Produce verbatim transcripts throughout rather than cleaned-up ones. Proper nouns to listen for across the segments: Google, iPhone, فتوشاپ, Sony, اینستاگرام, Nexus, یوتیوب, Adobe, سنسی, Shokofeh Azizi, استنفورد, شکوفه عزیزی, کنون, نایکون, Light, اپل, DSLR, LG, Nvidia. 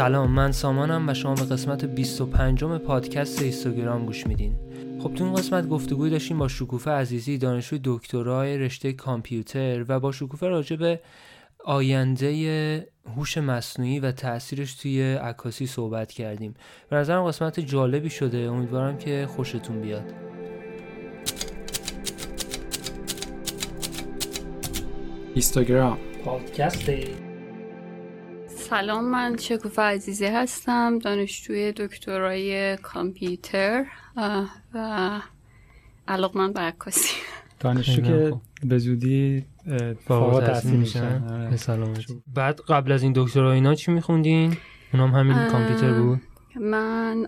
سلام، من سامانم و شما به قسمت بیست و پنجم پادکست اینستاگرام گوش میدین. خب تو این قسمت گفتگوی داشتیم با شکوفه عزیزی، دانشجوی دکترای رشته کامپیوتر، و با شکوفه راجع به آینده هوش مصنوعی و تأثیرش توی عکاسی صحبت کردیم. به نظرم قسمت جالبی شده، امیدوارم که خوشتون بیاد. اینستاگرام پادکست. سلام، من شکوفه عزیزی هستم، دانشجوی دکترای کامپیوتر و علاقه‌مند به عکاسی. دانشجو که به زودی فارغ التحصیل میشن. بعد قبل از این دکترا اینا چی میخوندین؟ اونام هم همین کامپیوتر بود؟ من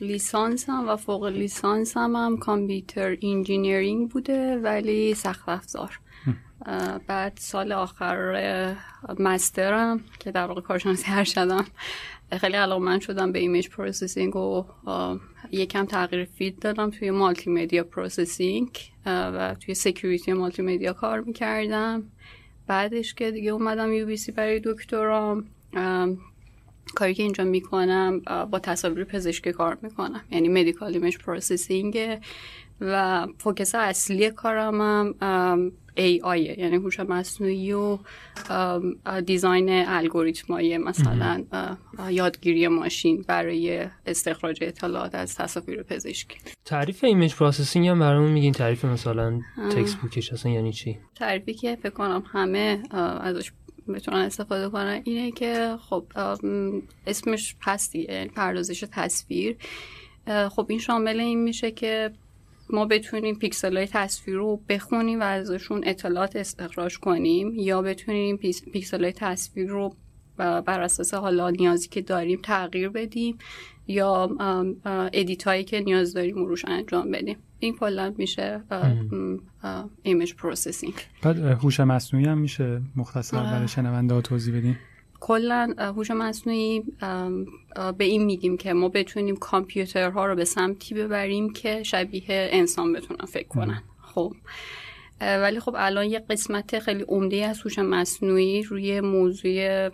لیسانسم و فوق لیسانسم هم کامپیوتر انجینیرینگ بوده، ولی سخت افزار. بعد سال آخر مسترم که در واقع کارشناسی ارشدم، خیلی علاقه‌مند شدم به ایمیج پروسسینگ و یکم تغییر فید دادم توی مالتی مدیا پروسسینگ و توی سکیوریتی مالتی مدیا کار میکردم. بعدش که دیگه اومدم یو بی سی برای دکترام، کاری که اینجا میکنم با تصاویر پزشکی کار میکنم، یعنی مدیکال ایمیج پروسسینگ، و فوکس اصلی کارم هم ای آی، یعنی هوش مصنوعی و دیزاین الگوریتمایی، مثلا یادگیری ماشین برای استخراج اطلاعات از تصاویر پزشکی. تعریف ایمیج پروسسینگ هم برامون میگین؟ تعریف مثلا تکست بوکش اصلا یعنی چی؟ تعریفی که فکر کنم همه ازش بتونن استفاده کنن اینه که خب اسمش هستی پردازش تصویر. خب این شامل این میشه که ما بتونیم پیکسل‌های تصویر رو بخونیم و ازشون اطلاعات استخراج کنیم، یا بتونیم پیکسل‌های تصویر رو بر اساس حالا نیازی که داریم تغییر بدیم، یا ادیت‌هایی که نیاز داریم روش انجام بدیم. این کلا میشه ایمیج پروسسینگ. بعد هوش مصنوعی هم میشه مختصر برای شنونده توضیح بدیم؟ کلا هوش مصنوعی به این میگیم که ما بتونیم کامپیوترها رو به سمتی ببریم که شبیه انسان بتونن فکر کنن. خب ولی خب الان یه قسمت خیلی عمده‌ای از هوش مصنوعی روی موضوع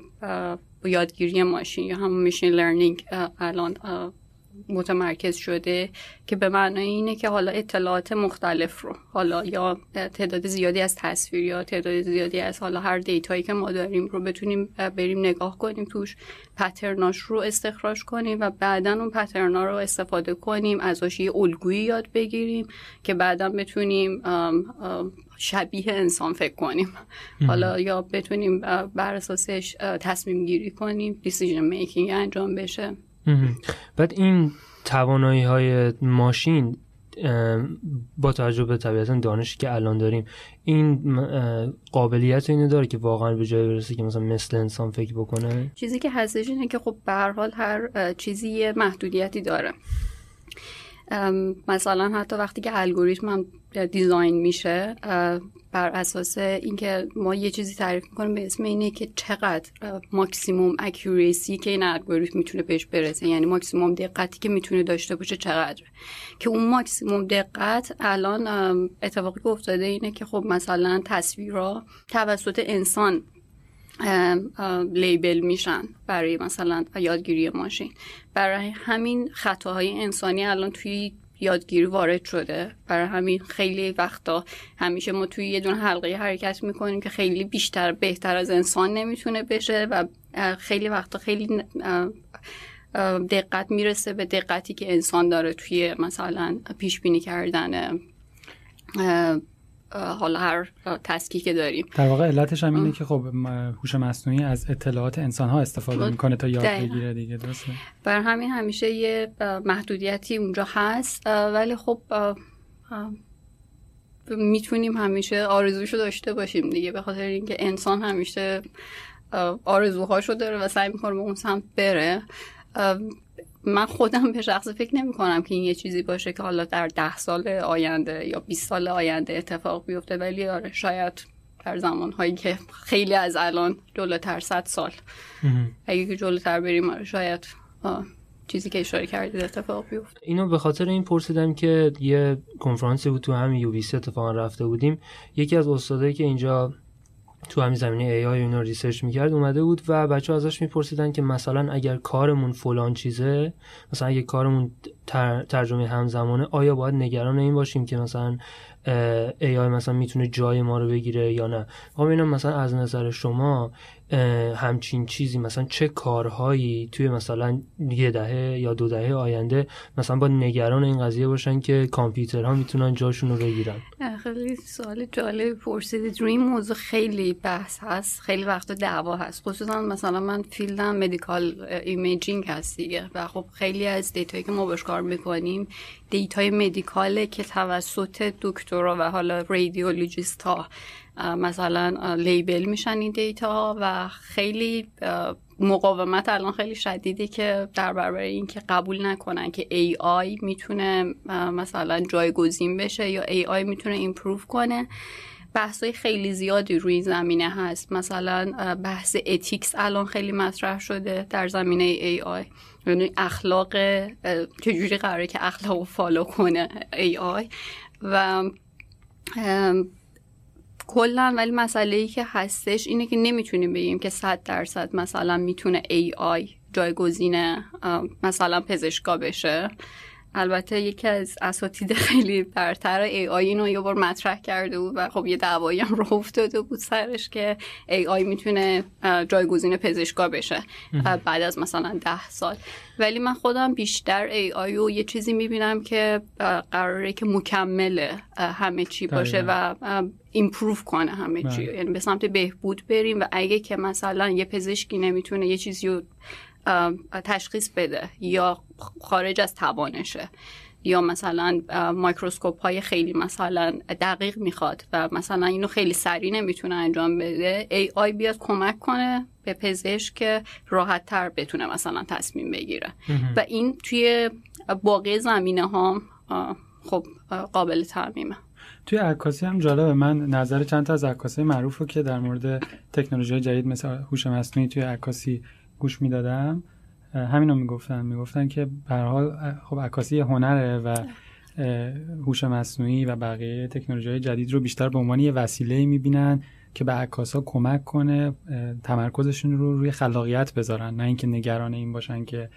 یادگیری ماشین یا همون ماشین لرنینگ الان متمرکز شده، که به معنای اینه که حالا اطلاعات مختلف رو، حالا یا تعداد زیادی از تصویر یا تعداد زیادی از حالا هر دیتایی که ما داریم رو بتونیم بریم نگاه کنیم توش، پترناش رو استخراج کنیم و بعداً اون پترنا رو استفاده کنیم، ازش یه الگویی یاد بگیریم که بعداً بتونیم شبیه انسان فکر کنیم حالا، یا بتونیم بر اساسش تصمیم گیری کنیم، دیسیژن میکینگ انجام بشه. بعد این توانایی های ماشین با توجه به طبیعتا دانشی که الان داریم، این قابلیت اینو داره که واقعا به جای برسه که مثلا مثل انسان فکر بکنه؟ چیزی که هستش اینه که خب به هر حال هر چیزی محدودیتی داره. مثلا حتی وقتی که الگوریتم هم دیزاین میشه بر اساس اینکه ما یه چیزی تعریف میکنیم به اسم اینه که چقدر ماکسیموم اکوریسی که این الگوریتم میتونه بهش برسه، یعنی ماکسیموم دقتی که میتونه داشته باشه چقدره، که اون ماکسیموم دقت الان اتفاقی که افتاده اینه که خب مثلا تصویرها توسط انسان لیبل میشن برای مثلا یادگیری ماشین. برای همین خطاهای انسانی الان توی یادگیری وارد شده، برای همین خیلی وقتا همیشه ما توی یه دونه حلقه حرکت میکنیم که خیلی بیشتر بهتر از انسان نمیتونه بشه، و خیلی وقتا خیلی دقت میرسه به دقتی که انسان داره توی مثلا پیش بینی کردن حالا هر تسکی که داریم. در واقع علتش هم اینه که خب هوش مصنوعی از اطلاعات انسان‌ها استفاده میکنه تا یاد بگیره دیگه، درسته؟ بر همین همیشه یه محدودیتی اونجا هست، ولی خب میتونیم همیشه آرزوشو داشته باشیم دیگه، به خاطر اینکه انسان همیشه آرزوهاشو داره و سعی میکنه به اون سمت بره. من خودم به شخص فکر نمی کنم که این یه چیزی باشه که حالا در ده سال آینده یا بیست سال آینده اتفاق بیفته، ولی آره شاید در زمانهایی که خیلی از الان جلوتر، صد سال اگه که جلوتر بریم، آره شاید آه. چیزی که اشاره کردید اتفاق بیفته. اینو به خاطر این پرسیدم که یه کنفرانسی بود تو همین یو بی سی اتفاقا رفته بودیم، یکی از استادایی که اینجا تو همین زمینه ای آی اینا ریسرچ میکرد اومده بود و بچه‌ها ازش میپرسیدن که مثلا اگر کارمون فلان چیزه، مثلا اگر کارمون تر، ترجمه همزمانه، آیا باید نگران این باشیم که مثلا ای آی مثلا میتونه جای ما رو بگیره یا نه؟ میخوام ببینم مثلا از نظر شما همچین چیزی مثلا چه کارهایی توی مثلا یه دهه یا دو دهه آینده مثلا با نگران این قضیه باشن که کامپیوترها میتونن جاشون رو بگیرن؟ خیلی سوال جالب پرسیدید. روی موضوع خیلی بحث هست، خیلی وقتا دعوا هست، خصوصا مثلا من فیلدم مدیکال ایمیجینگ هست دیگه و خب خیلی از دیتایی که ما باش کار میکنیم دیتای مدیکاله که توسط دکترها و حالا رادیولوژیست ها مثلا لیبل میشن این دیتا و خیلی مقاومت الان خیلی شدیدی که در برابر این که قبول نکنن که ای آی میتونه مثلا جایگزین بشه یا ای آی میتونه ایمپروف کنه. بحثای خیلی زیادی روی زمینه هست، مثلا بحث اتیکس الان خیلی مطرح شده در زمینه ای آی، یعنی اخلاق چجوری قراره که اخلاق رو فالو کنه ای آی و کلن. ولی مسئله‌ای که هستش اینه که نمیتونیم بگیم که صد درصد مثلا میتونه ای آی جایگزین مثلا پزشکا بشه. البته یکی از اساتید خیلی برتر ای آی اینو یه بار مطرح کرده بود و خب یه دعوایی هم راه افتاده بود سرش که ای آی میتونه جایگزین پزشکا بشه بعد از مثلا ده سال. ولی من خودم بیشتر ای آی رو یه چیزی میبینم که قراره که مکمل همه چی باشه و ایمپروف کنه همه چی، یعنی به سمت بهبود بریم و اگه که مثلا یه پزشکی نمیتونه یه چیزی رو تشخیص بده یا خارج از توانشه یا مثلا مایکروسکوپ های خیلی مثلا دقیق میخواد و مثلا اینو خیلی سریع نمیتونه انجام بده، ای آی بیاد کمک کنه به پزشک که راحت تر بتونه مثلا تصمیم بگیره و این توی باقی زمینه ها خب قابل ترمیمه. توی عکاسی هم جالبه، من نظر چند تا از عکاسای معروف رو که در مورد تکنولوژی جدید مثل هوش مصنوعی توی عکاسی گوش میدادم همینو میگفتن میگفتن که به هر حال خب عکاسی هنره و هوش مصنوعی و بقیه تکنولوژی‌های جدید رو بیشتر به عنوان یه وسیله میبینن که به عکاسا کمک کنه تمرکزشون رو روی خلاقیت بذارن، نه اینکه نگران این باشن که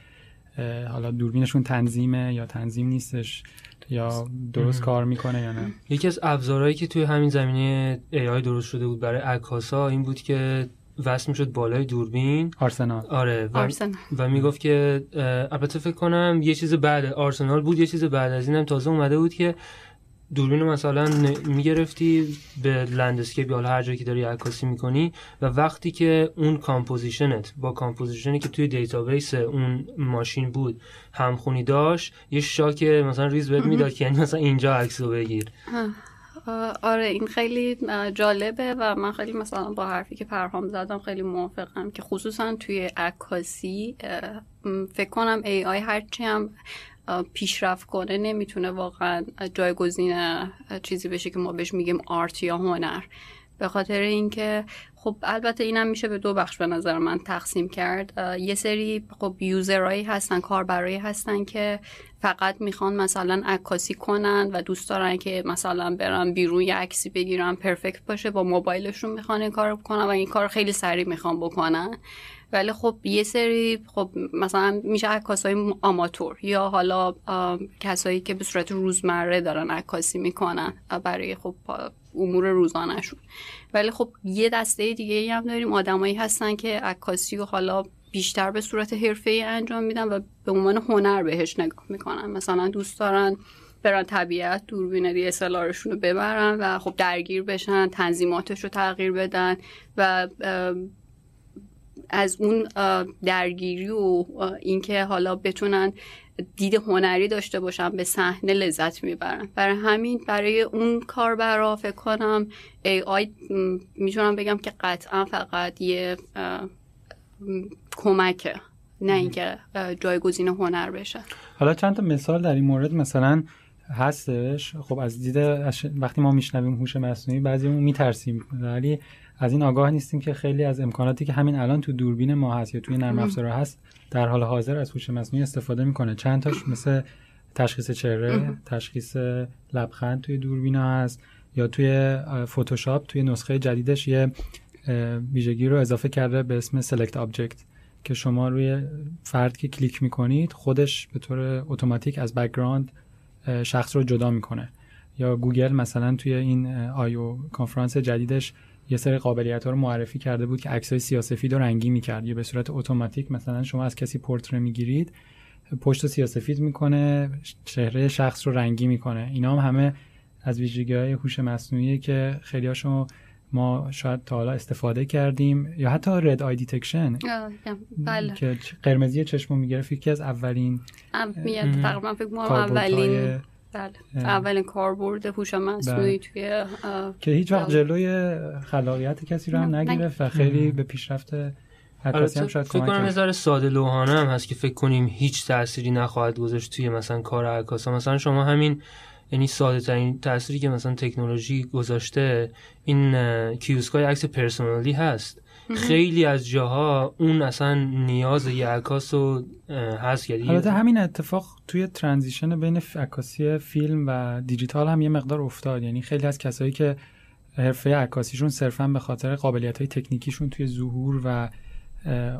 حالا دوربینشون تنظیمه یا تنظیم نیستش یا درست کار میکنه یا نه. یکی از ابزارهایی که توی همین زمینه ای آی درست شده بود برای عکاسا این بود که واسه میشد بالای دوربین آرسنال آره و, و میگفت که البته فکر کنم یه چیز بعد آرسنال بود، یه چیز بعد از اینم تازه اومده بود که دوربین رو مثلا میگرفتی به لندسکیپ یا هر جایی که داری عکاسی میکنی و وقتی که اون کامپوزیشنت با کامپوزیشنی که توی دیتابیس اون ماشین بود همخونی داشت یه شاک مثلا ریز بهت میداد که یعنی مثلا اینجا عکسو بگیر. آره این خیلی جالبه و من خیلی مثلا با حرفی که پرهام زدم خیلی موافقم که خصوصا توی عکاسی فکر کنم ای آی هرچی هم پیشرفت کنه نمیتونه واقعا جایگزین چیزی بشه که ما بهش میگیم آرت یا هنر، به خاطر اینکه خب البته اینم میشه به دو بخش به نظر من تقسیم کرد. یه سری خب یوزرایی هستن، کاربرایی هستن که فقط میخوان مثلا عکاسی کنن و دوست دارن که مثلا برن بیرون یه عکسی بگیرن پرفکت باشه با موبایلشون میخوان این کارو بکنن و این کارو خیلی سریع میخوان بکنن. ولی خب یه سری خب مثلا میشه عکاسای آماتور یا حالا کسایی که به صورت روزمره دارن عکاسی میکنن برای خب امور روزانه‌شون. ولی خب یه دسته دیگه‌ای هم داریم، آدمایی هستن که عکاسی رو حالا بیشتر به صورت حرفه‌ای انجام میدن و به عنوان هنر بهش نگاه میکنن، مثلا دوست دارن برن طبیعت دوربین دی اس ال آرشون رو ببرن و خب درگیر بشن، تنظیماتش رو تغییر بدن و از اون درگیری و اینکه حالا بتونن دید هنری داشته باشن به صحنه لذت میبرن. برای همین برای اون کاربرا فکر کنم ای آی میتونم بگم که قطعا فقط یه کمکه، نه اینکه جایگزین هنر بشه. حالا چند تا مثال در این مورد مثلا هستش. خب از دید وقتی ما میشنویم هوش مصنوعی بعضیمون میترسیم، ولی از این آگاه نیستیم که خیلی از امکاناتی که همین الان تو دوربین ما هست یا توی نرم افزارها هست در حال حاضر از هوش مصنوعی استفاده میکنه. چند تاش مثل تشخیص چهره، تشخیص لبخند توی دوربین ها هست یا توی فتوشاپ توی نسخه جدیدش یه ویژگی رو اضافه کرده به اسم سلکت آبجکت که شما روی فرد که کلیک میکنید خودش به طور اتوماتیک از بک‌گراند شخص رو جدا میکنه. یا گوگل مثلا توی این آیو کانفرانس جدیدش یه سری قابلیت‌ها رو معرفی کرده بود که عکس‌های سیاه‌سفید رو رنگی می‌کرد یا به صورت اتوماتیک مثلا شما از کسی پورتره می‌گیرید پشت سیاه‌سفید می‌کنه، چهره شخص رو رنگی می‌کنه. اینا هم همه از ویژگی‌های هوش مصنوعیه که خیلی‌هاشو ما شاید تا حالا استفاده کردیم یا حتی رد آی دیتکشن بله. که قرمزی چشمو می‌گرفت یکی از اولین تقریبا فکر کنم اولین بله اولین کاربرد هوش مصنوعی توی که هیچ وقت جلوی خلاقیت کسی رو هم نگرفت و خیلی به پیشرفت حتی هم شاید کمک کرد. فکر کنم یه ذره ساده لوحانه هم هست که فکر کنیم هیچ تأثیری نخواهد گذاشت توی مثلا کار عکاسا. مثلا شما همین یعنی ساده ترین تأثیری که مثلا تکنولوژی گذاشته این کیوسکای عکس پرسونالی هست. خیلی از جاها اون اصلا نیاز یه عکاس رو هست. البته همین اتفاق توی ترانزیشن بین عکاسی فیلم و دیجیتال هم یه مقدار افتاد. یعنی خیلی از کسایی که حرفه عکاسیشون صرفا به خاطر قابلیت‌های تکنیکیشون توی ظهور و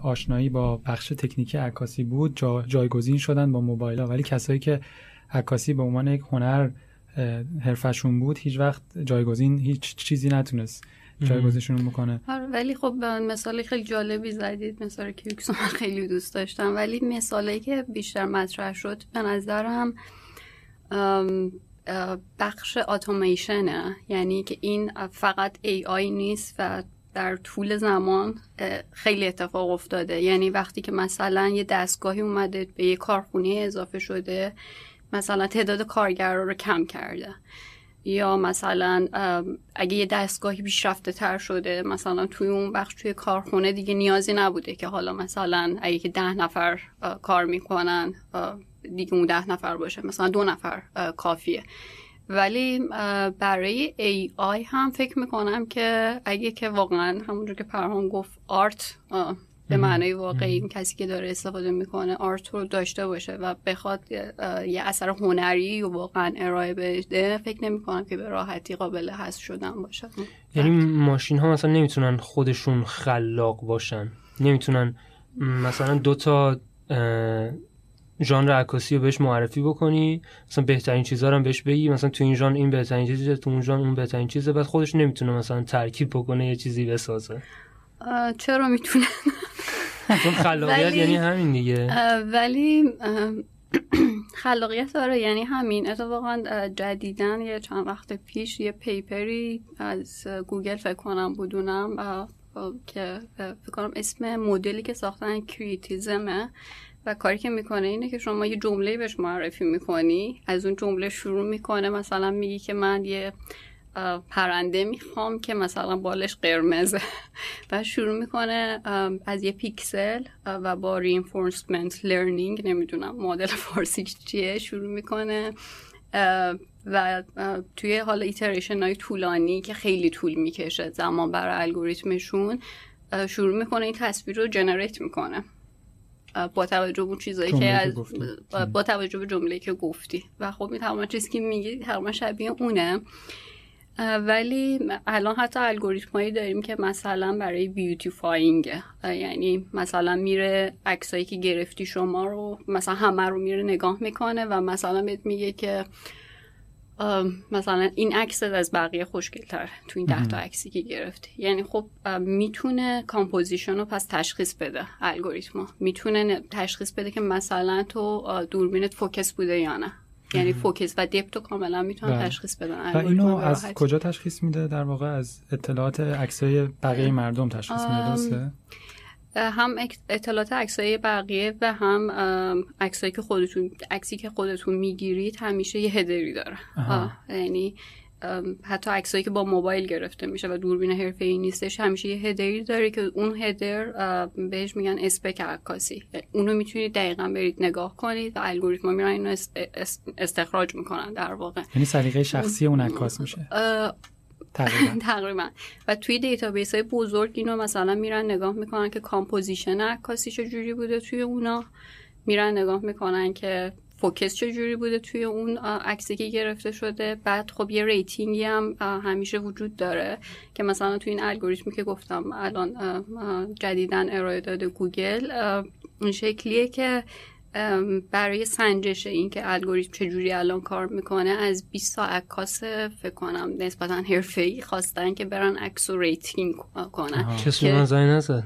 آشنایی با بخش تکنیکی عکاسی بود جا جایگزین شدن با موبایل‌ها، ولی کسایی که عکاسی به عنوان یک هنر حرفشون بود هیچ وقت جایگزین هیچ چیزی نتونست جایگزینشون بکنه. ولی خب مثال خیلی جالبی زدید، مثال کیوکس من خیلی دوست داشتم، ولی مثالی که بیشتر مطرح شد به نظرم بخش اتوماسیونه، یعنی که این فقط ای آی نیست و در طول زمان خیلی اتفاق افتاده. یعنی وقتی که مثلا یه دستگاهی اومده به یه کارخونه اضافه شده مثلا تعداد کارگرها رو کم کرده، یا مثلا اگه یه دستگاهی پیشرفته تر شده مثلا توی اون بخش توی کارخونه دیگه نیازی نبوده که حالا مثلا اگه که ده نفر کار میکنن دیگه اون ده نفر باشه، مثلا دو نفر کافیه. ولی برای ای آی هم فکر میکنم که اگه که واقعا همونجور که پرهام گفت آرت به معنای واقعی این کسی که داره استفاده میکنه آرت رو داشته باشه و بخواد یه اثر هنری و واقعا ارائه بده، فکر نمیکنم که به راحتی قابل حذف شدن باشه. یعنی ماشین ها مثلا نمیتونن خودشون خلاق باشن، نمیتونن مثلا دوتا ژانر عکاسی رو بهش معرفی بکنی، مثلا بهترین چیزا رو هم بهش بگی مثلا تو این ژانر این بهترین چیزه، تو اون ژانر اون بهترین چیزه، بعد خودش نمیتونه مثلا ترکیب بکنه یه چیزی بسازه. چرا میتونم چون خلاقیت یعنی همین دیگه. ولی خلاقیت داره یعنی همین. اتفاقا جدیدن یه چند وقت پیش یه پیپری از گوگل فکر کنم بدونم که فکر کنم اسم مدلی که ساختن کریتیزمه و کاری که میکنه اینه که شما یه جمله بهش معرفی میکنی، از اون جمله شروع میکنه، مثلا میگی که من یه پرنده میخوام که مثلا بالش قرمزه و شروع میکنه از یه پیکسل و با رینفورسمنت لرنینگ نمیدونم مدل فارسی چیه شروع میکنه و توی حالا ایتریشن های طولانی که خیلی طول میکشه زمان برای الگوریتمشون شروع میکنه این تصویر رو جنریت میکنه با توجه به چیزایی که از با توجه به جمله‌ای که گفتی و خب این تمام چیزی که میگی تقریبا شبیه اونه. ولی الان حتی الگوریتمایی داریم که مثلا برای بیوتیفاینگه، یعنی مثلا میره عکسایی که گرفتی شما رو مثلا همه رو میره نگاه میکنه و مثلا بهت میگه که مثلا این عکس از بقیه خوشگل‌تره تو این ده تا عکسی که گرفتی. یعنی خب میتونه کامپوزیشن رو پس تشخیص بده، الگوریتما میتونه تشخیص بده که مثلا تو دوربینت فوکس بوده یا نه، یعنی فوکس و دپتو کاملا میتونن تشخیص بدن. و اینو از کجا تشخیص میده؟ در واقع از اطلاعات عکسای بقیه مردم تشخیص میده درسته؟ هم اطلاعات عکسای بقیه و هم عکسایی که خودتون عکسی که خودتون میگیرید همیشه یه هدری داره. یعنی حتی عکسایی که با موبایل گرفته میشه و دوربین حرفه‌ای نیستش همیشه یه هدری داره که اون هدر بهش میگن اسپک عکاسی. اونو میتونید دقیقاً برید نگاه کنید و الگوریتم‌ها میرن اینو استخراج میکنن در واقع. یعنی سلیقه شخصی اون عکاس میشه. تقریبا تقریبا و توی دیتابیس‌های بزرگ اینو مثلا میرن نگاه میکنن که کامپوزیشن عکاسی چه جوری بوده، توی اونا میرن نگاه میکنن که فوکس چجوری بوده توی اون عکسی که گرفته شده. بعد خب یه ریتینگی هم همیشه وجود داره که مثلا توی این الگوریتمی که گفتم الان جدیدن ارائه داده گوگل این شکلیه که برای سنجش این که الگوریتم چجوری الان کار میکنه از بیست تا عکاس فکر کنم نسبتا حرفه‌ای خواستن که برن عکس رو ریتینگ کنن. چه سونا زنی نزد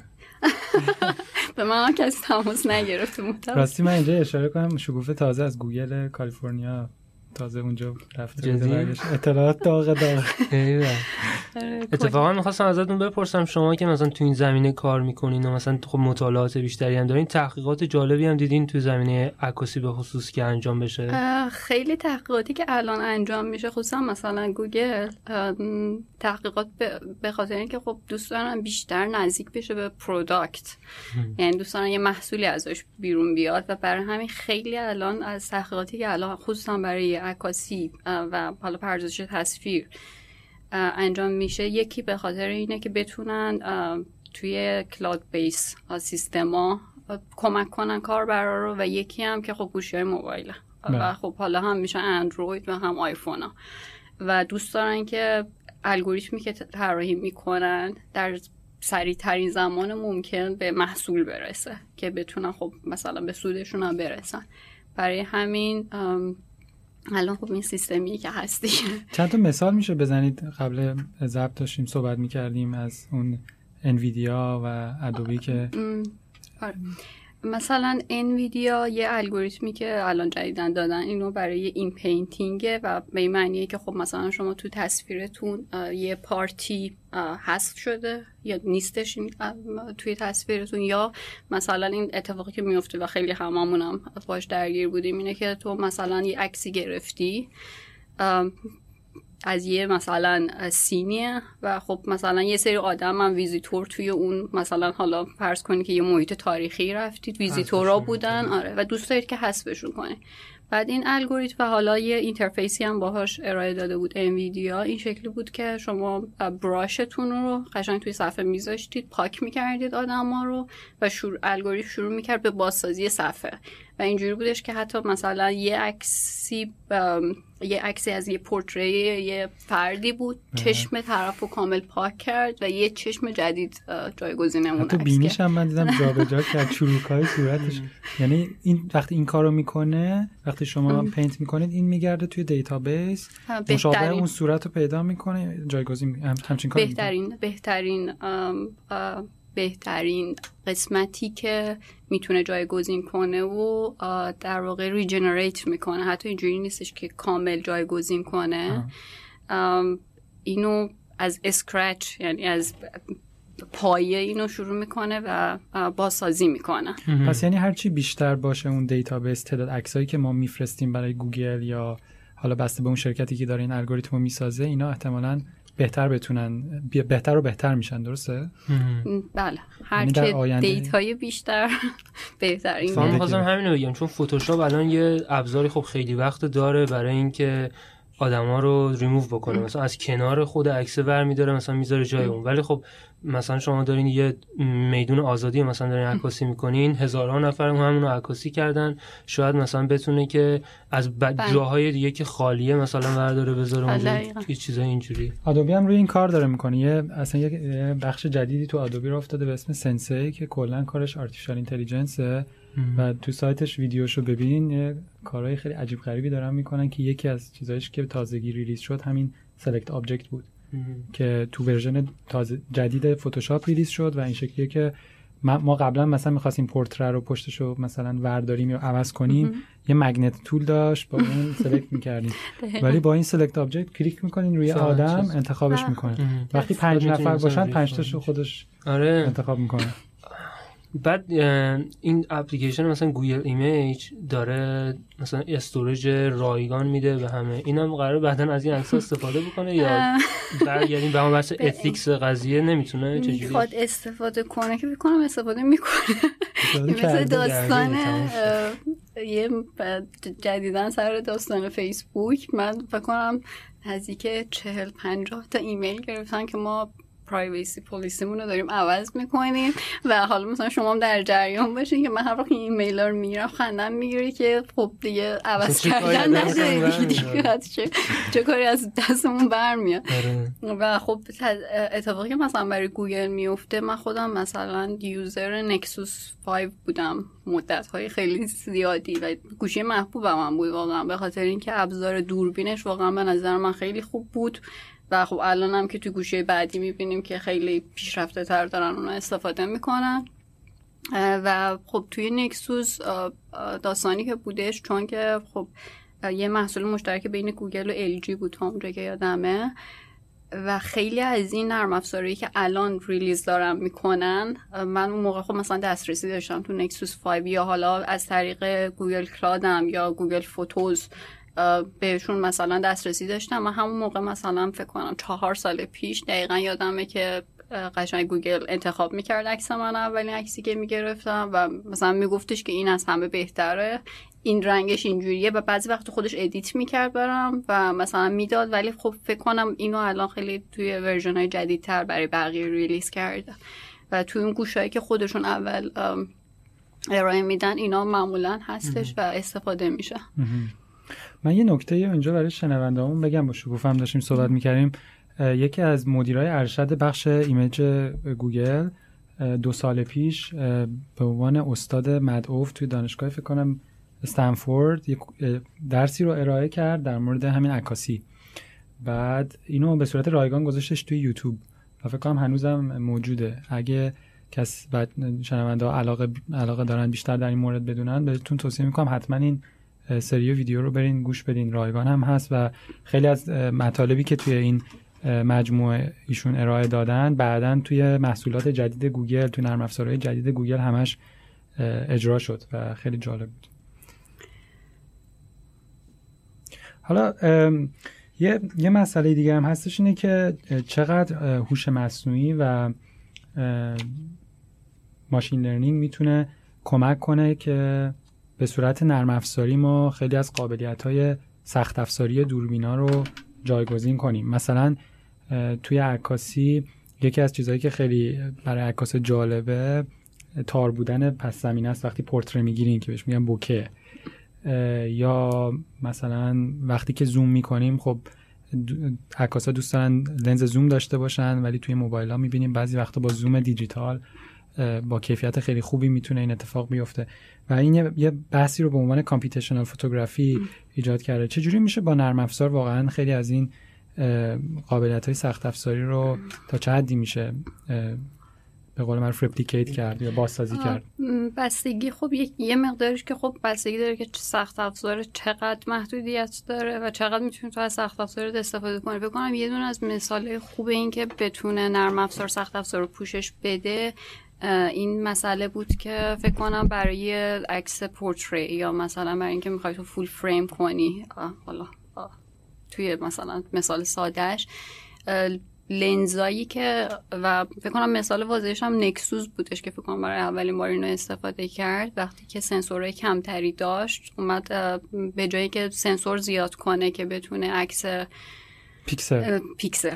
به من کسی تماس نگرفته. راستی من اینجا اشاره کنم شکوفه تازه از گوگل کالیفرنیا تازه اونجا رفته بوده اطلاعات داغ داغ. اتفاقا می‌خواستم ازتون بپرسم شما که مثلا تو این زمینه کار می‌کنین و مثلا خب مطالعات بیشتری هم دارین، تحقیقات جالبی هم دیدین تو زمینه عکاسی به خصوص که انجام بشه؟ خیلی تحقیقاتی که الان انجام میشه خصوصا مثلا گوگل تحقیقات به خاطر اینکه خب دوست دارن بیشتر نزدیک بشه به پروداکت، یعنی دوست دارن یه محصولی ازش بیرون بیاد و برای همین خیلی الان از تحقیقاتی که الان خصوصا برای عکاسی و حالا پردازش تصویر انجام میشه، یکی به خاطر اینه که بتونن توی کلاود بیس سیستما کمک کنن کاربرا رو و یکی هم که خب گوشی‌های موبایله و خب حالا هم میشه اندروید و هم آیفون ها و دوست دارن که الگوریتمی که طراحی میکنن در سریع ترین زمان ممکن به محصول برسه که بتونن خب مثلا به سودشون هم برسن. برای همین الان خب این سیستمیه که هستی. چند تا مثال میشه بزنید؟ قبل ضبط داشتیم صحبت میکردیم از اون انویدیا و ادوبی که آره. مثلا انویدیا یه الگوریتمی که الان جدیدن دادن اینو برای این پینتینگه و به این معنیه که خب مثلا شما تو تصویرتون یه پارتی حذف شده یا نیستش توی تصویرتون، یا مثلا این اتفاقی که میفته و خیلی هممونم باش درگیر بودیم اینه که تو مثلا یه عکسی گرفتی از یه مثلا سینیه و خب مثلا یه سری آدم هم ویزیتور توی اون مثلا حالا فرض کنید که یه محیط تاریخی رفتید ویزیتورا بودن آره و دوست دارید که حذفشون کنید. بعد این الگوریتم و حالا یه اینترفیسی هم باهاش ارائه داده بود انویدیا، این شکلی بود که شما براشتون رو قشنگ توی صفحه میذاشتید، پاک میکردید آدما رو و شروع الگوریتم شروع میکرد به بازسازی صفحه و اینجوری بودش که حتی مثلا یه عکسی یه عکسی از یه پورتری یه فردی بود آه. چشم طرفو کامل پاک کرد و یه چشم جدید جایگزین اون عکس. تو بینیش هم من دیدم جابجا کرد چروکای صورتش. یعنی این وقتی این کارو میکنه، وقتی شما پینت میکنید این میگرده توی دیتابیس مشابه اون صورتو پیدا میکنه جایگزین همچین کار. بهترین بهترین بهترین قسمتی که میتونه جایگزین کنه و در واقع ریجنریت میکنه، حتی اینجوری نیستش که کامل جایگزین کنه آه. اینو از اسکرچ یعنی از پایه اینو شروع میکنه و بازسازی میکنه. پس یعنی هرچی بیشتر باشه اون دیتابیس تعداد عکسایی که ما میفرستیم برای گوگل یا حالا بسته به اون شرکتی که داره این الگوریتمو میسازه اینا احتمالاً بهتر بتونن بهتر و بهتر میشن. درسته؟ بله هر چه دیتای بیشتر بهتر. این من خواستم همینو بگم چون فتوشاپ الان یه ابزاری خب خیلی وقت داره برای اینکه آدما رو ریموو بکنه، مثلا از کنار خود عکس برمی داره مثلا میذاره جای اون، ولی خب مثلا شما دارین یه میدون آزادی مثلا دارین عکاسی میکنین، هزارها نفر همونو عکاسی کردن، شاید مثلا بتونه که از جاهای دیگه که خالیه مثلا برداره بذاره اونجا، یه چیزای اینجوری. ادوبی هم روی این کار داره میکنه، یه اصلا یه بخش جدیدی تو ادوبی راه افتاده به اسم سنسی که کلا کارش آرتفیشال اینتلیجنسه و تو سایتش ویدیوشو ببینین کارهای خیلی عجیب غریبی دارن میکنن که یکی از چیزایش که تازگی ریلیز شد همین سلکت آبجکت بود که تو ورژن تازه جدید فتوشاپ ریلیز شد و این شکلیه که ما قبلا مثلا می‌خواستیم پورتره رو پشتشو مثلا ورداریم یا عوض کنیم یه مگنت تول داشت با اون سلکت می‌کردیم، ولی با این سلکت آبجکت کلیک می‌کنین روی آدم انتخابش می‌کنه، وقتی پنج نفر باشن پنج تاشو خودش انتخاب می‌کنه. بعد این اپلیکیشن مثلا گوگل ایمیج داره مثلا استوریج رایگان میده به همه، اینم قراره بعداً از این عکس‌ها استفاده بکنه یا در یعنی به اون واسه اتیکس قضیه نمیتونه چجوری میخواد استفاده کنه که میکنم استفاده میکنه مثلا داستان یه جدیداً سر داستان فیسبوک من فکر کنم نزدیک چهل پنجاه تا ایمیل گرفتن که ما پرایویسی پلیسیمون رو داریم عوض میکنیم و حالا مثلا شما هم در جریان باشین که من هر وقت ایمیل‌ها رو میگیرم خندم میگیره که خب دیگه عوض کردن نشه دیگه، چه کاری از دستمون برمیاد. و خب اتفاقی که مثلا برای گوگل میفته، من خودم مثلا یوزر نکسوس پنج بودم مدت‌های خیلی زیادی و گوشی محبوبم هم بود واقعا، به خاطر اینکه ابزار دوربینش واقعا به نظر من خیلی خوب بود و خب الان هم که تو گوشه بعدی میبینیم که خیلی پیشرفته تر دارن اونا استفاده میکنن. و خب توی نکسوس داستانی که بودش، چون که خب یه محصول مشترک بین گوگل و ال جی بود تا اونجا که یادمه، و خیلی از این نرم افزارهایی که الان ریلیز دارن میکنن، من اون موقع خب مثلا دسترسی داشتم تو نکسوس پنج یا حالا از طریق گوگل کلادم یا گوگل فوتوز بهشون مثلا دسترسی داشتم. من همون موقع مثلا فکر کنم چهار سال پیش دقیقا یادمه که قشنگ گوگل انتخاب میکرد عکس من، اولین عکسی که میگرفتم و مثلا میگفتش که این از همه بهتره، این رنگش اینجوریه و بعضی وقت خودش ادیت میکرد برام و مثلا میداد. ولی خب فکر کنم اینو الان خیلی توی ورژن‌های جدیدتر برای بقیه ریلیز کرده و توی اون گوشایی که خودشون اول ارائه میدن اینا معمولا هستش و استفاده میشه. من یه نکته اینجا برای شنونده‌هامون بگم، با شکوفه هم داشتیم صحبت میکردیم، یکی از مدیرای ارشد بخش ایمیج گوگل دو سال پیش به عنوان استاد مدعوف توی دانشگاه فکر کنم استنفورد یک درسی رو ارائه کرد در مورد همین عکاسی، بعد اینو به صورت رایگان گذاشتش توی یوتیوب و فکر کنم هنوزم موجوده. اگه کس بعد شنونده‌ها علاقه علاقه دارن بیشتر در این مورد بدونن، بهتون توصیه میکنم حتما این سری ویدیو رو برین گوش بدین، رایگان هم هست و خیلی از مطالبی که توی این مجموعه ایشون ارائه دادن بعدن توی محصولات جدید گوگل، توی نرم افزارهای جدید گوگل همش اجرا شد و خیلی جالب بود. حالا یه یه مسئله دیگه هم هستش، اینه که چقدر هوش مصنوعی و ماشین لرنینگ میتونه کمک کنه که به صورت نرم افزاری ما خیلی از قابلیت‌های سخت افزاری دوربینا رو جایگزین کنیم. مثلا توی عکاسی یکی از چیزهایی که خیلی برای عکاس جالبه تار بودن پس زمینه است وقتی پورتره میگیریم که بهش میگن بوکه، یا مثلا وقتی که زوم میکنیم، خب عکاسا دوست دارن لنز زوم داشته باشن ولی توی موبایل‌ها میبینیم بعضی وقتا با زوم دیجیتال با کیفیت خیلی خوبی میتونه این اتفاق بیفته و این یه بحثی رو به عنوان کامپیوتیشنال فوتوگرافی ایجاد کرده. چجوری میشه با نرم افزار واقعا خیلی از این قابلیت‌های سخت افزاری رو تا چه حدی میشه به قول من رپلیکیت کرد یا بازسازی کرد؟ بستگی خب یه مقدارش که خب بستگی داره که سخت افزار چقدر محدودیت داره و چقدر میتونی تو از سخت افزار استفاده کنی. فکر کنم یه دونه از مثال‌های خوب این که بتونه نرم افزار سخت افزار رو پوشش بده این مسئله بود که فکر کنم برای عکس پورتری یا مثلا برای اینکه میخوای تو فول فریم کنی، حالا توی مثلا مثال سادهش لنزایی که و فکر کنم مثال واضحش هم نکسوس بودش که فکر کنم برای اولین بار اینو استفاده کرد، وقتی که سنسورهای کمتری داشت اومد به جایی که سنسور زیاد کنه که بتونه عکس پیکسل پیکسل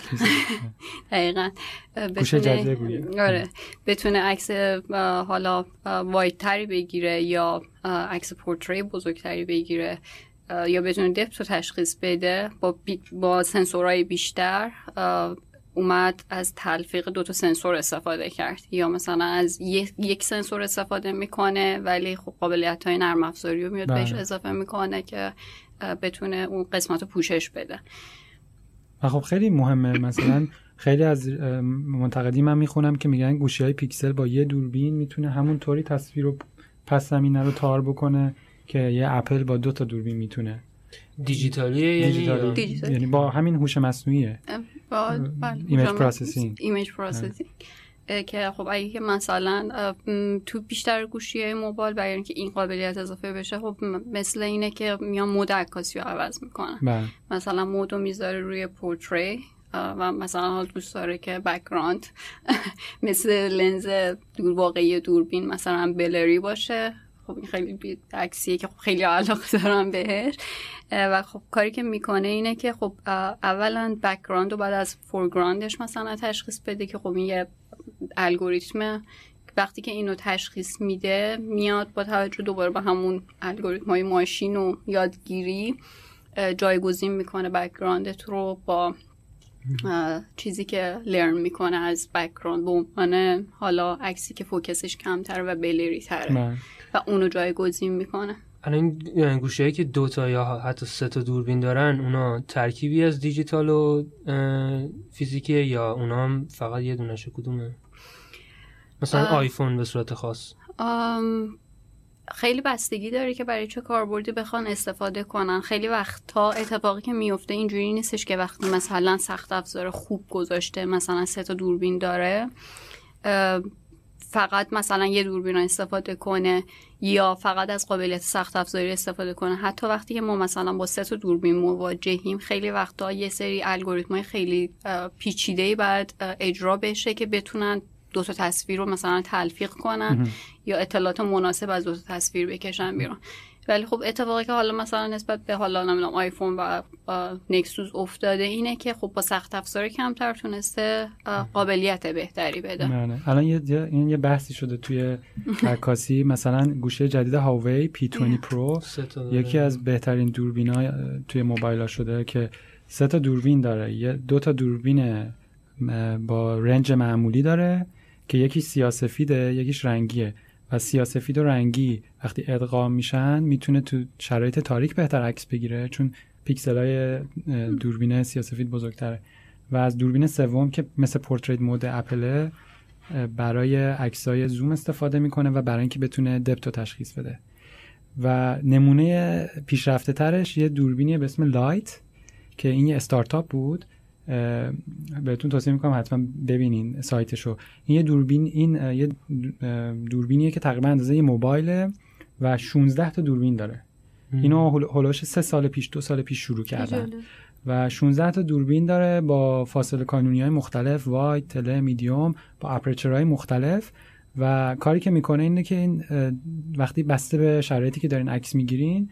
دقیقاً بتونه آره بتونه عکس حالا واید تری بگیره یا عکس پورتری بزرگتری بگیره یا بتونه دپت رو تشخیص بده، با با سنسورهای بیشتر اومد از تلفیق دوتا سنسور استفاده کرد یا مثلا از یک سنسور استفاده میکنه ولی خب قابلیت‌های نرم افزاری رو میاد بهش اضافه میکنه که بتونه اون قسمت رو پوشش بده. خب خیلی مهمه، مثلا خیلی از منتقدین من میخونم که میگن گوشی‌های پیکسل با یه دوربین میتونه همون طوری تصویر رو پس زمینه رو تار بکنه که یه اپل با دو تا دوربین میتونه. دیجیتالیه یعنی دیجیتالی. دیجیتالی. یعنی با همین هوش مصنوعیه، با ایمیج پروسسینگ ایمیج پروسسینگ که خب اگه مثلا تو بیشتر گوشی‌های موبایل برای اینکه این قابلیت اضافه بشه، خب مثل اینه که میان مود عکاسی رو عوض میکنن بره. مثلا مود رو میذاره روی پورتری و مثلا حال دوست داره که بک‌گراند مثل لنز دور واقعی دوربین مثلا بلری باشه، خب این خیلی عکسیه که خب خیلی علاقه دارم بهش و خب کاری که میکنه اینه که خب اولا بک‌گراند رو بعد از فورگراندش مثلا تشخیص بده که خب این یه الگوریتمه، وقتی که اینو تشخیص میده میاد با توجه دوباره به همون الگوریتم‌های ماشین و یادگیری جایگزین میکنه بک‌گراندت رو با چیزی که لرن میکنه از بک‌گراند به عنوان حالا عکسی که فوکسش کمتر و بلیری تره و اونو جایگزین میکنه. الان این گوشه‌ای که دو تا یا حتی سه تا دوربین دارن اونا ترکیبی از دیجیتال و فیزیکیه یا اونا هم فقط یه دونه شه؟ کدومه؟ مثلا آیفون به صورت خاص خیلی بستگی داره که برای چه کاربردی بخوان استفاده کنن. خیلی وقتا اتفاقی که میفته اینجوری نیستش که وقتی مثلا سخت افزار خوب گذاشته مثلا سه تا دوربین داره فقط مثلا یه دوربین رو استفاده کنه یا فقط از قابلیت سخت افزاری استفاده کنه. حتی وقتی که ما مثلا با سه تا دوربین مواجهیم خیلی وقتا یه سری الگوریتم‌های خیلی پیچیده‌ای باید اجرا بشه که بتونن دو تا تصویر رو مثلا تلفیق کنن یا اطلاعات مناسب از دو تا تصویر بکشن بیرون. ولی خب اتفاقی که حالا مثلا نسبت به حالا نمیدونم آیفون و نکسوس افتاده اینه که خب با سخت افزار کمتر تونسته قابلیت بهتری بده. نه الان یه این یه بحثی شده توی عکاسی مثلا گوشه جدید هاوی پی بیست پرو یکی از بهترین دوربین‌ها توی موبایل‌ها شده که سه تا دوربین داره، یه دو تا دوربین با رنج معمولی داره که یکی سیاه‌سفیده یکیش رنگیه و سیاه‌سفید و رنگی وقتی ادغام میشن میتونه تو شرایط تاریک بهتر عکس بگیره چون پیکسلای دوربین سیاه‌سفید بزرگتره و از دوربین سوم که مثل پورتریت مود اپل برای عکسای زوم استفاده میکنه و برای اینکه بتونه دپتو تشخیص بده. و نمونه پیشرفته ترش یه دوربینی به اسم لایت که این یه استارتاپ بود، بهتون توصیه میکنم حتما ببینین سایتشو. این یه دوربین این یه دوربینیه که تقریبا اندازه یه موبایله و شانزده تا دوربین داره. اینو هولوش سه سال پیش دو سال پیش شروع کردن و شانزده تا دوربین داره با فاصله کانونی‌های مختلف، واید، تله، میدیوم، با اپرچرهای مختلف و کاری که میکنه اینه که این وقتی بسته به شرایطی که دارین عکس میگیرین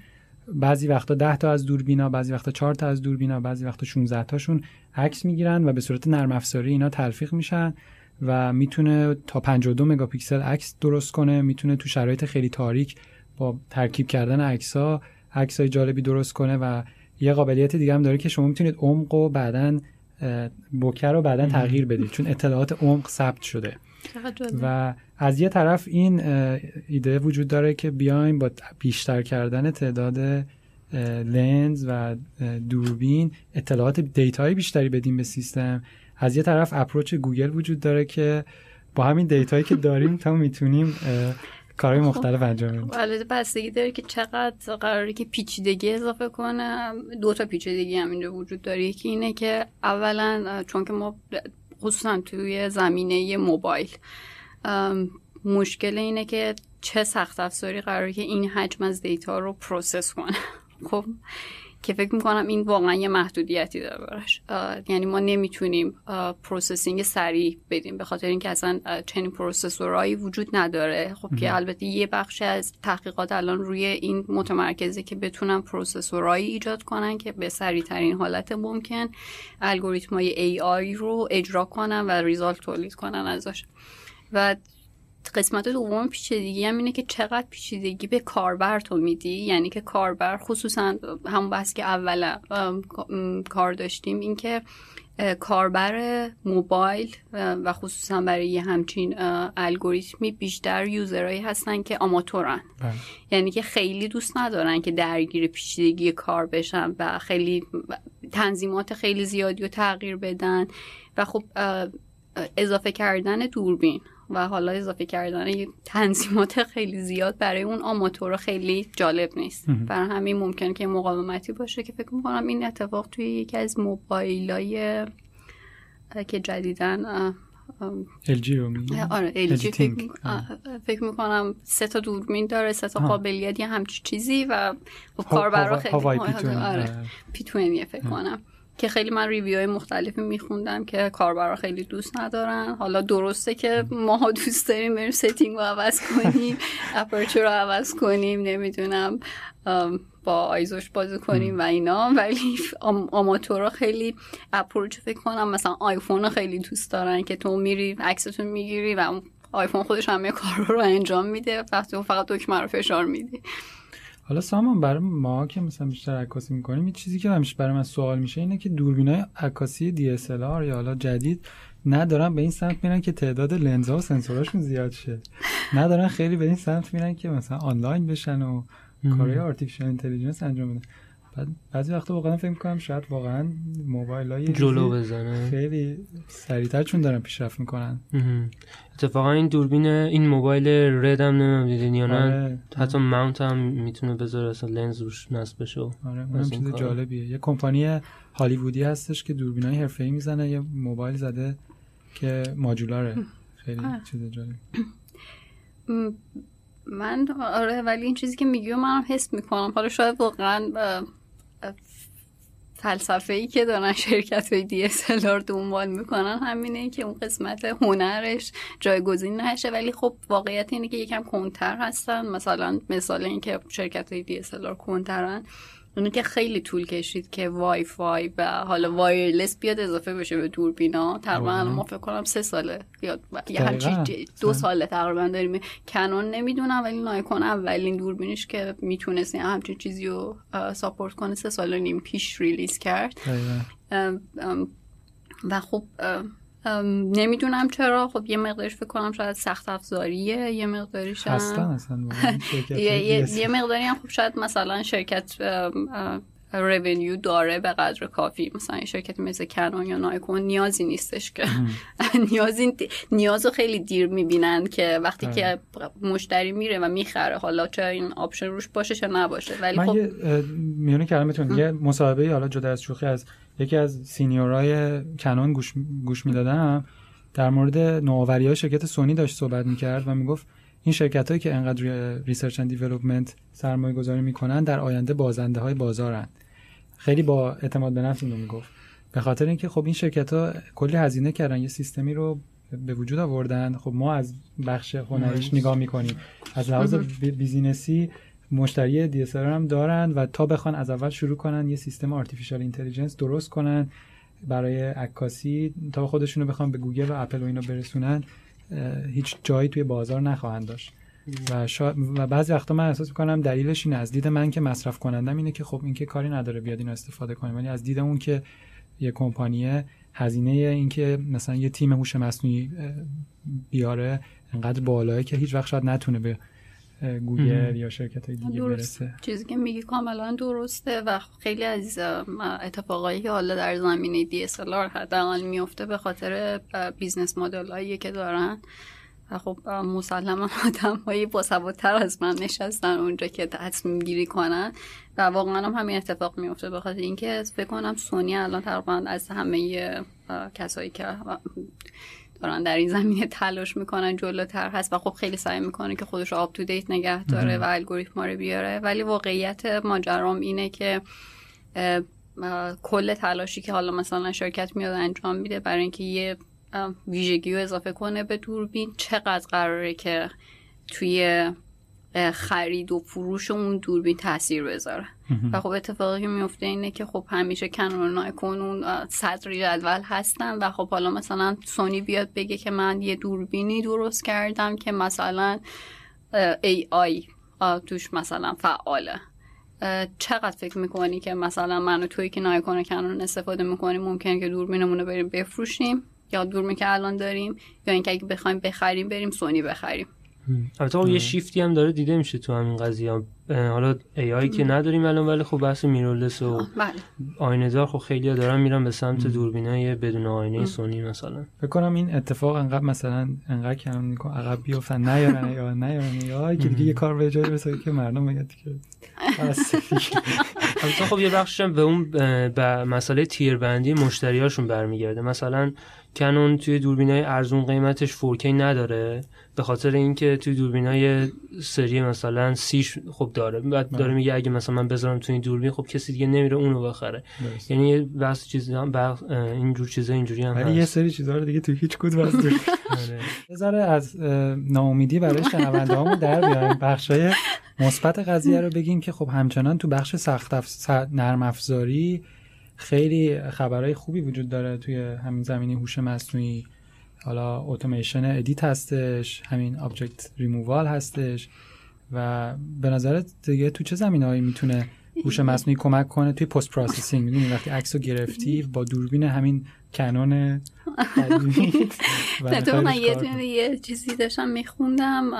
بعضی وقتا ده تا از دوربینا، بعضی وقتا چهار تا از دوربینا، بعضی وقتا شانزده تاشون عکس میگیرن و به صورت نرم افزاری اینا تلفیق میشن و میتونه تا پنجاه و دو مگاپیکسل عکس درست کنه، میتونه تو شرایط خیلی تاریک با ترکیب کردن عکس‌ها عکس‌های جالبی درست کنه و یه قابلیت دیگه هم داره که شما میتونید عمق و بعداً بوکه رو بعداً تغییر بدید چون اطلاعات عمق ثبت شده. و از یه طرف این ایده وجود داره که بیایم با بیشتر کردن تعداد لنز و دوربین اطلاعات دیتای بیشتری بدیم به سیستم، از یه طرف اپروچ گوگل وجود داره که با همین دیتایی که داریم تا میتونیم کارهای مختلف انجام بدیم. البته بستگی داره که چقدر قراره که پیچیدگی اضافه کنم. دو تا پیچیدگی هم اینجا وجود داره، یکی اینه که اولا چون که ما خصوصا توی زمینه موبایل مشکل اینه که چه سخت افزاری قراره که این حجم از دیتا رو پروسس کنه خب که فکر میکنم این واقعا یه محدودیتی داره براش. یعنی ما نمیتونیم پروسسینگ سریع بدیم به خاطر اینکه اصلا چنین پروسسورایی وجود نداره. خب که البته یه بخش از تحقیقات الان روی این متمرکزه که بتونن پروسسورایی ایجاد کنن که به سریع ترین حالت ممکن الگوریتمای ای آی رو اجرا کنن و ریزالت تولید کنن ازش. و قسمت دوم پیچیدگی هم اینه که چقدر پیچیدگی به کاربر تو میدی، یعنی که کاربر خصوصا همون بحث که اول کار داشتیم این که کاربر موبایل و خصوصا برای همچین الگوریتمی بیشتر یوزرایی هستن که آماتورن بله. یعنی که خیلی دوست ندارن که درگیر پیچیدگی کار بشن و خیلی تنظیمات خیلی زیادی رو تغییر بدن و خب اضافه کردن دوربین و حالا اضافه کردن یه تنظیمات خیلی زیاد برای اون آماتور خیلی جالب نیست. برای همین ممکنه که مقاومتی باشه که فکر می‌کنم این اتفاق توی یکی از موبایلای که جدیدن ال جی رو میگم. آره ال جی فکر, فکر می‌کنم سه تا دوربین داره، سه تا قابلیت همچین چیزی و کاربرا خیلی هوای پی بیست آره پی بیست فکر کنم که خیلی من ریویوهای مختلفی میخوندم که کاربرا خیلی دوست ندارن. حالا درسته که ماها دوست داریم بریم سیتینگ رو عوض کنیم، اپرچر رو عوض کنیم، نمیدونم با آیزوش بازی کنیم و اینا، ولی آماتورا خیلی اپروچ فکر کنم مثلا آیفون رو خیلی دوست دارن که تو میری عکستون میگیری و آیفون خودش همه کارا رو انجام میده، فقط فقط دکمه رو فشار میدی. حالا سامان، برای ما که مثلا بیشتر عکاسی میکنیم، یه چیزی که همیشه برای من سوال میشه اینه که دوربینای عکاسی دی اس ال آر یا حالا جدید ندارن به این سمت میرن که تعداد لنزها و سنسوراشون زیاد شه، ندارن خیلی به این سمت میرن که مثلا آنلاین بشن و کارهای آرتفیشال اینتلیجنس انجام بدن. بعد بعضی وقتا واقعا فکر میکنم شاید واقعا موبایلای جلو بزنن، خیلی سریعتر چون دارن پیشرفت میکنن. اتفاقا این دوربین این موبایل رد هم نمیدونم دیدین یا نه، حتی ماونت هم میتونه بذاره اصلا لنز روش نصب بشه. آره، اونم چیز جالبیه. یه کمپانی هالیوودی هستش که دوربینای حرفه‌ای میزنه، یه موبایل زده که ماژولاره، خیلی چیز جالبیه. من آره، ولی این چیزی که میگیو منم حس میکنم. حالا شاید واقعا فلسفه‌ای که دارن شرکت‌های دی اس ال آر دنبال میکنن همینه که اون قسمت هنرش جایگزین نشه، ولی خب واقعیت اینه که یکم کنتر هستن. مثلا مثال این که شرکت‌های دی اس ال آر کنترن، اونو که خیلی طول کشید که وای فای و حالا وایرلس بیاد اضافه بشه به دوربینا. تقریبا ما فکر کنم سه ساله یا هر چی دو ساله تقریبا داریم. کنون نمیدونم، ولی نایکون اولین دوربینش که میتونست همچین چیزی رو ساپورت کنه سه سال و نیم پیش ریلیز کرد. ام ام و خب نمیدونم چرا، خب یه مقدارش فکر کنم شاید سخت افزاریه، یه مقداریش هم هستن اصلا یه مقداری هم خب شاید مثلا شرکت رونیو داره به قدر کافی. مثلا این شرکت مثل کنون یا نایکون نیازی نیستش که نیازی نیازو خیلی دیر میبینن که وقتی که مشتری میره و میخره، حالا چه این آپشن روش باشه چه نباشه. ولی خب میونه کلامتون یه مصاحبه حالا جدا از شوخی از یکی از سینیورای کنون گوش گوش میدادم، در مورد نوآوری‌های شرکت سونی داشت صحبت میکرد و میگفت این شرکتایی که انقدر ریسرچ اند دیولپمنت سرمایه‌گذاری میکنن در آینده بازنده‌های بازارن. خیلی با اعتماد به نفس اینو میگفت، به خاطر اینکه خب این شرکت‌ها کلی هزینه کردن، یه سیستمی رو به وجود آوردن. خب ما از بخش هنریش نگاه میکنیم، از لحاظ بیزینسی مشتری دی اس ال آر هم دارن و تا بخوان از اول شروع کنن یه سیستم آرتفیشال اینتلیجنس درست کنن برای عکاسی، تا خودشونو بخوان به گوگل و اپل و اینا برسونن، هیچ جایی توی بازار نخواهند داشت. و شا... و بعضی وقتا من احساس میکنم دلیلش این، از دید من که مصرف کنندم، اینه که خب این که کاری نداره بیاد اینو استفاده کنه، ولی از دید اون که یه کمپانیه هزینه این که مثلا یه تیم هوش مصنوعی بیاره انقدر بالایه که هیچ وقت شاید نتونه به گوگل یا شرکت‌های دیگه برسه. چیزی که میگی کاملا درسته و خیلی از اتفاقایی که حالا در زمینه دی اس ال آر حداقل میفته به خاطر بیزنس مدل‌هایی که دارن. و خب مسلماً آدم‌های باسوادتر از من نشستن اونجا که تصمیم گیری کنن و واقعاً هم همین اتفاق میفته، به خاطر اینکه فکر کنم سونی الان تقریباً از همه کسایی که دارن در این زمینه تلاش میکنن جلوتر هست و خب خیلی سعی میکنه که خودش رو آپ تو دیت نگه داره و الگوریتم‌ها رو بیاره. ولی واقعیت ماجرام اینه که کل تلاشی که حالا مثلا شرکت میاد انجام میده برای اینکه یه ویژگی رو اضافه کنه به دوربین، چقدر قراره که توی خرید و فروش اون دوربین تاثیر بذاره. و خب اتفاقی که میفته اینه که خب همیشه کنون و نایکون اون صدر جدول هستن و خب حالا مثلا سونی بیاد بگه که من یه دوربینی درست کردم که مثلا ای آی توش مثلا فعاله، چقدر فکر میکنی که مثلا من و توی که نایکون و کنون استفاده میکنیم ممکنه که دوربینمون رو بریم بفروشیم یا دوربینی که الان داریم، یا اینکه اگه بخوایم بخریم بریم سونی بخریم. البته اون یه شیفتی هم داره دیده میشه تو همین قضیه. حالا ای آی که نداریم الان، ولی خب بحث میرورلس و آینه دار خب خیلی‌ها دارن میرن به سمت دوربینای بدون آینه سونی مثلا. فکر کنم این اتفاق انقدر مثلا انقدر کم نیکو عقب بیافتن نه یا نه یا نه یا که دیگه یه کار به جای بسازه که مردم بگن که بس البته خب یه بخششم به اون به مسئله تیربندی مشتریاشون برمیگرده. مثلا کنون توی دوربینای ارزون قیمتش فور کی نداره به خاطر اینکه توی دوربینای سری مثلا سیش خب داره. بعد داره میگه اگه مثلا من بذارم توی این دوربین خب کسی دیگه نمیره اونو بخره. بس. یعنی بس چیزا بس اینجور چیزا اینجوری هم ولی هست. یه سری چیزا رو دیگه توی هیچ کد واسه آره. بذاره از ناامیدی برای شنونده‌هامون در بیاریم، بخشای مثبت قضیه رو بگیم که خب همچنان تو بخش سخت افز... نرم افزاری خیلی خبرهای خوبی وجود داره توی همین زمینه هوش مصنوعی. حالا اتوماسیون ادیت هستش، همین آبجکت ریمووال هستش و به نظرت دیگه تو چه زمینه‌هایی میتونه هوش مصنوعی کمک کنه؟ توی پست پروسسینگ میدونی وقتی عکسو گرفتی با دوربین همین کنون قدیمی تو من یه یه چیزی داشتم میخوندم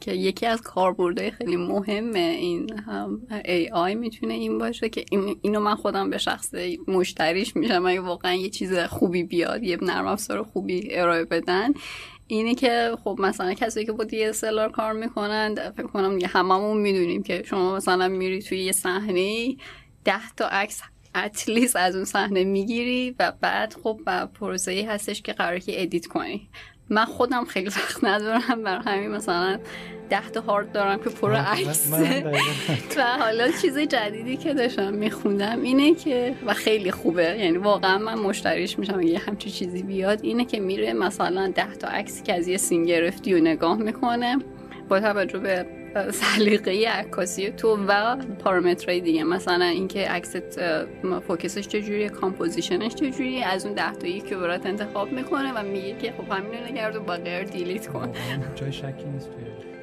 که یکی از کاربردهای خیلی مهمه این ای آی میتونه این باشه که این اینو من خودم به شخص مشتریش میشم اگه واقعا یه چیز خوبی بیاد، یه نرم افزار خوبی ارائه بدن، اینه که خب مثلا کسایی که با دی اس ال آر کار میکنن فکر کنم هممون میدونیم که شما مثلا میری توی یه صحنه ده تا عکس اتلیست از اون صحنه میگیری و بعد خب با پروسه‌ای هستش که قراره که ادیت کنی. من خودم خیلی وقت ندارم، برای همین مثلا ده تا هارد دارم که پر عکسه و حالا چیز جدیدی که داشتم میخوندم اینه که و خیلی خوبه، یعنی واقعا من مشتریش میشم اگه همچین چیزی بیاد، اینه که میره مثلا ده تا عکسی که از یه سین گرفتی رو نگاه میکنه با توجه به سلیقه عکاسی تو و پارامترهای دیگه، مثلا اینکه عکس فوکسش چجوریه، کامپوزیشنش چجوریه، از اون ده تایی که برات انتخاب میکنه و میگه که خب همین رو نگرد و بقیه رو دیلیت کن. جای شکی نیست.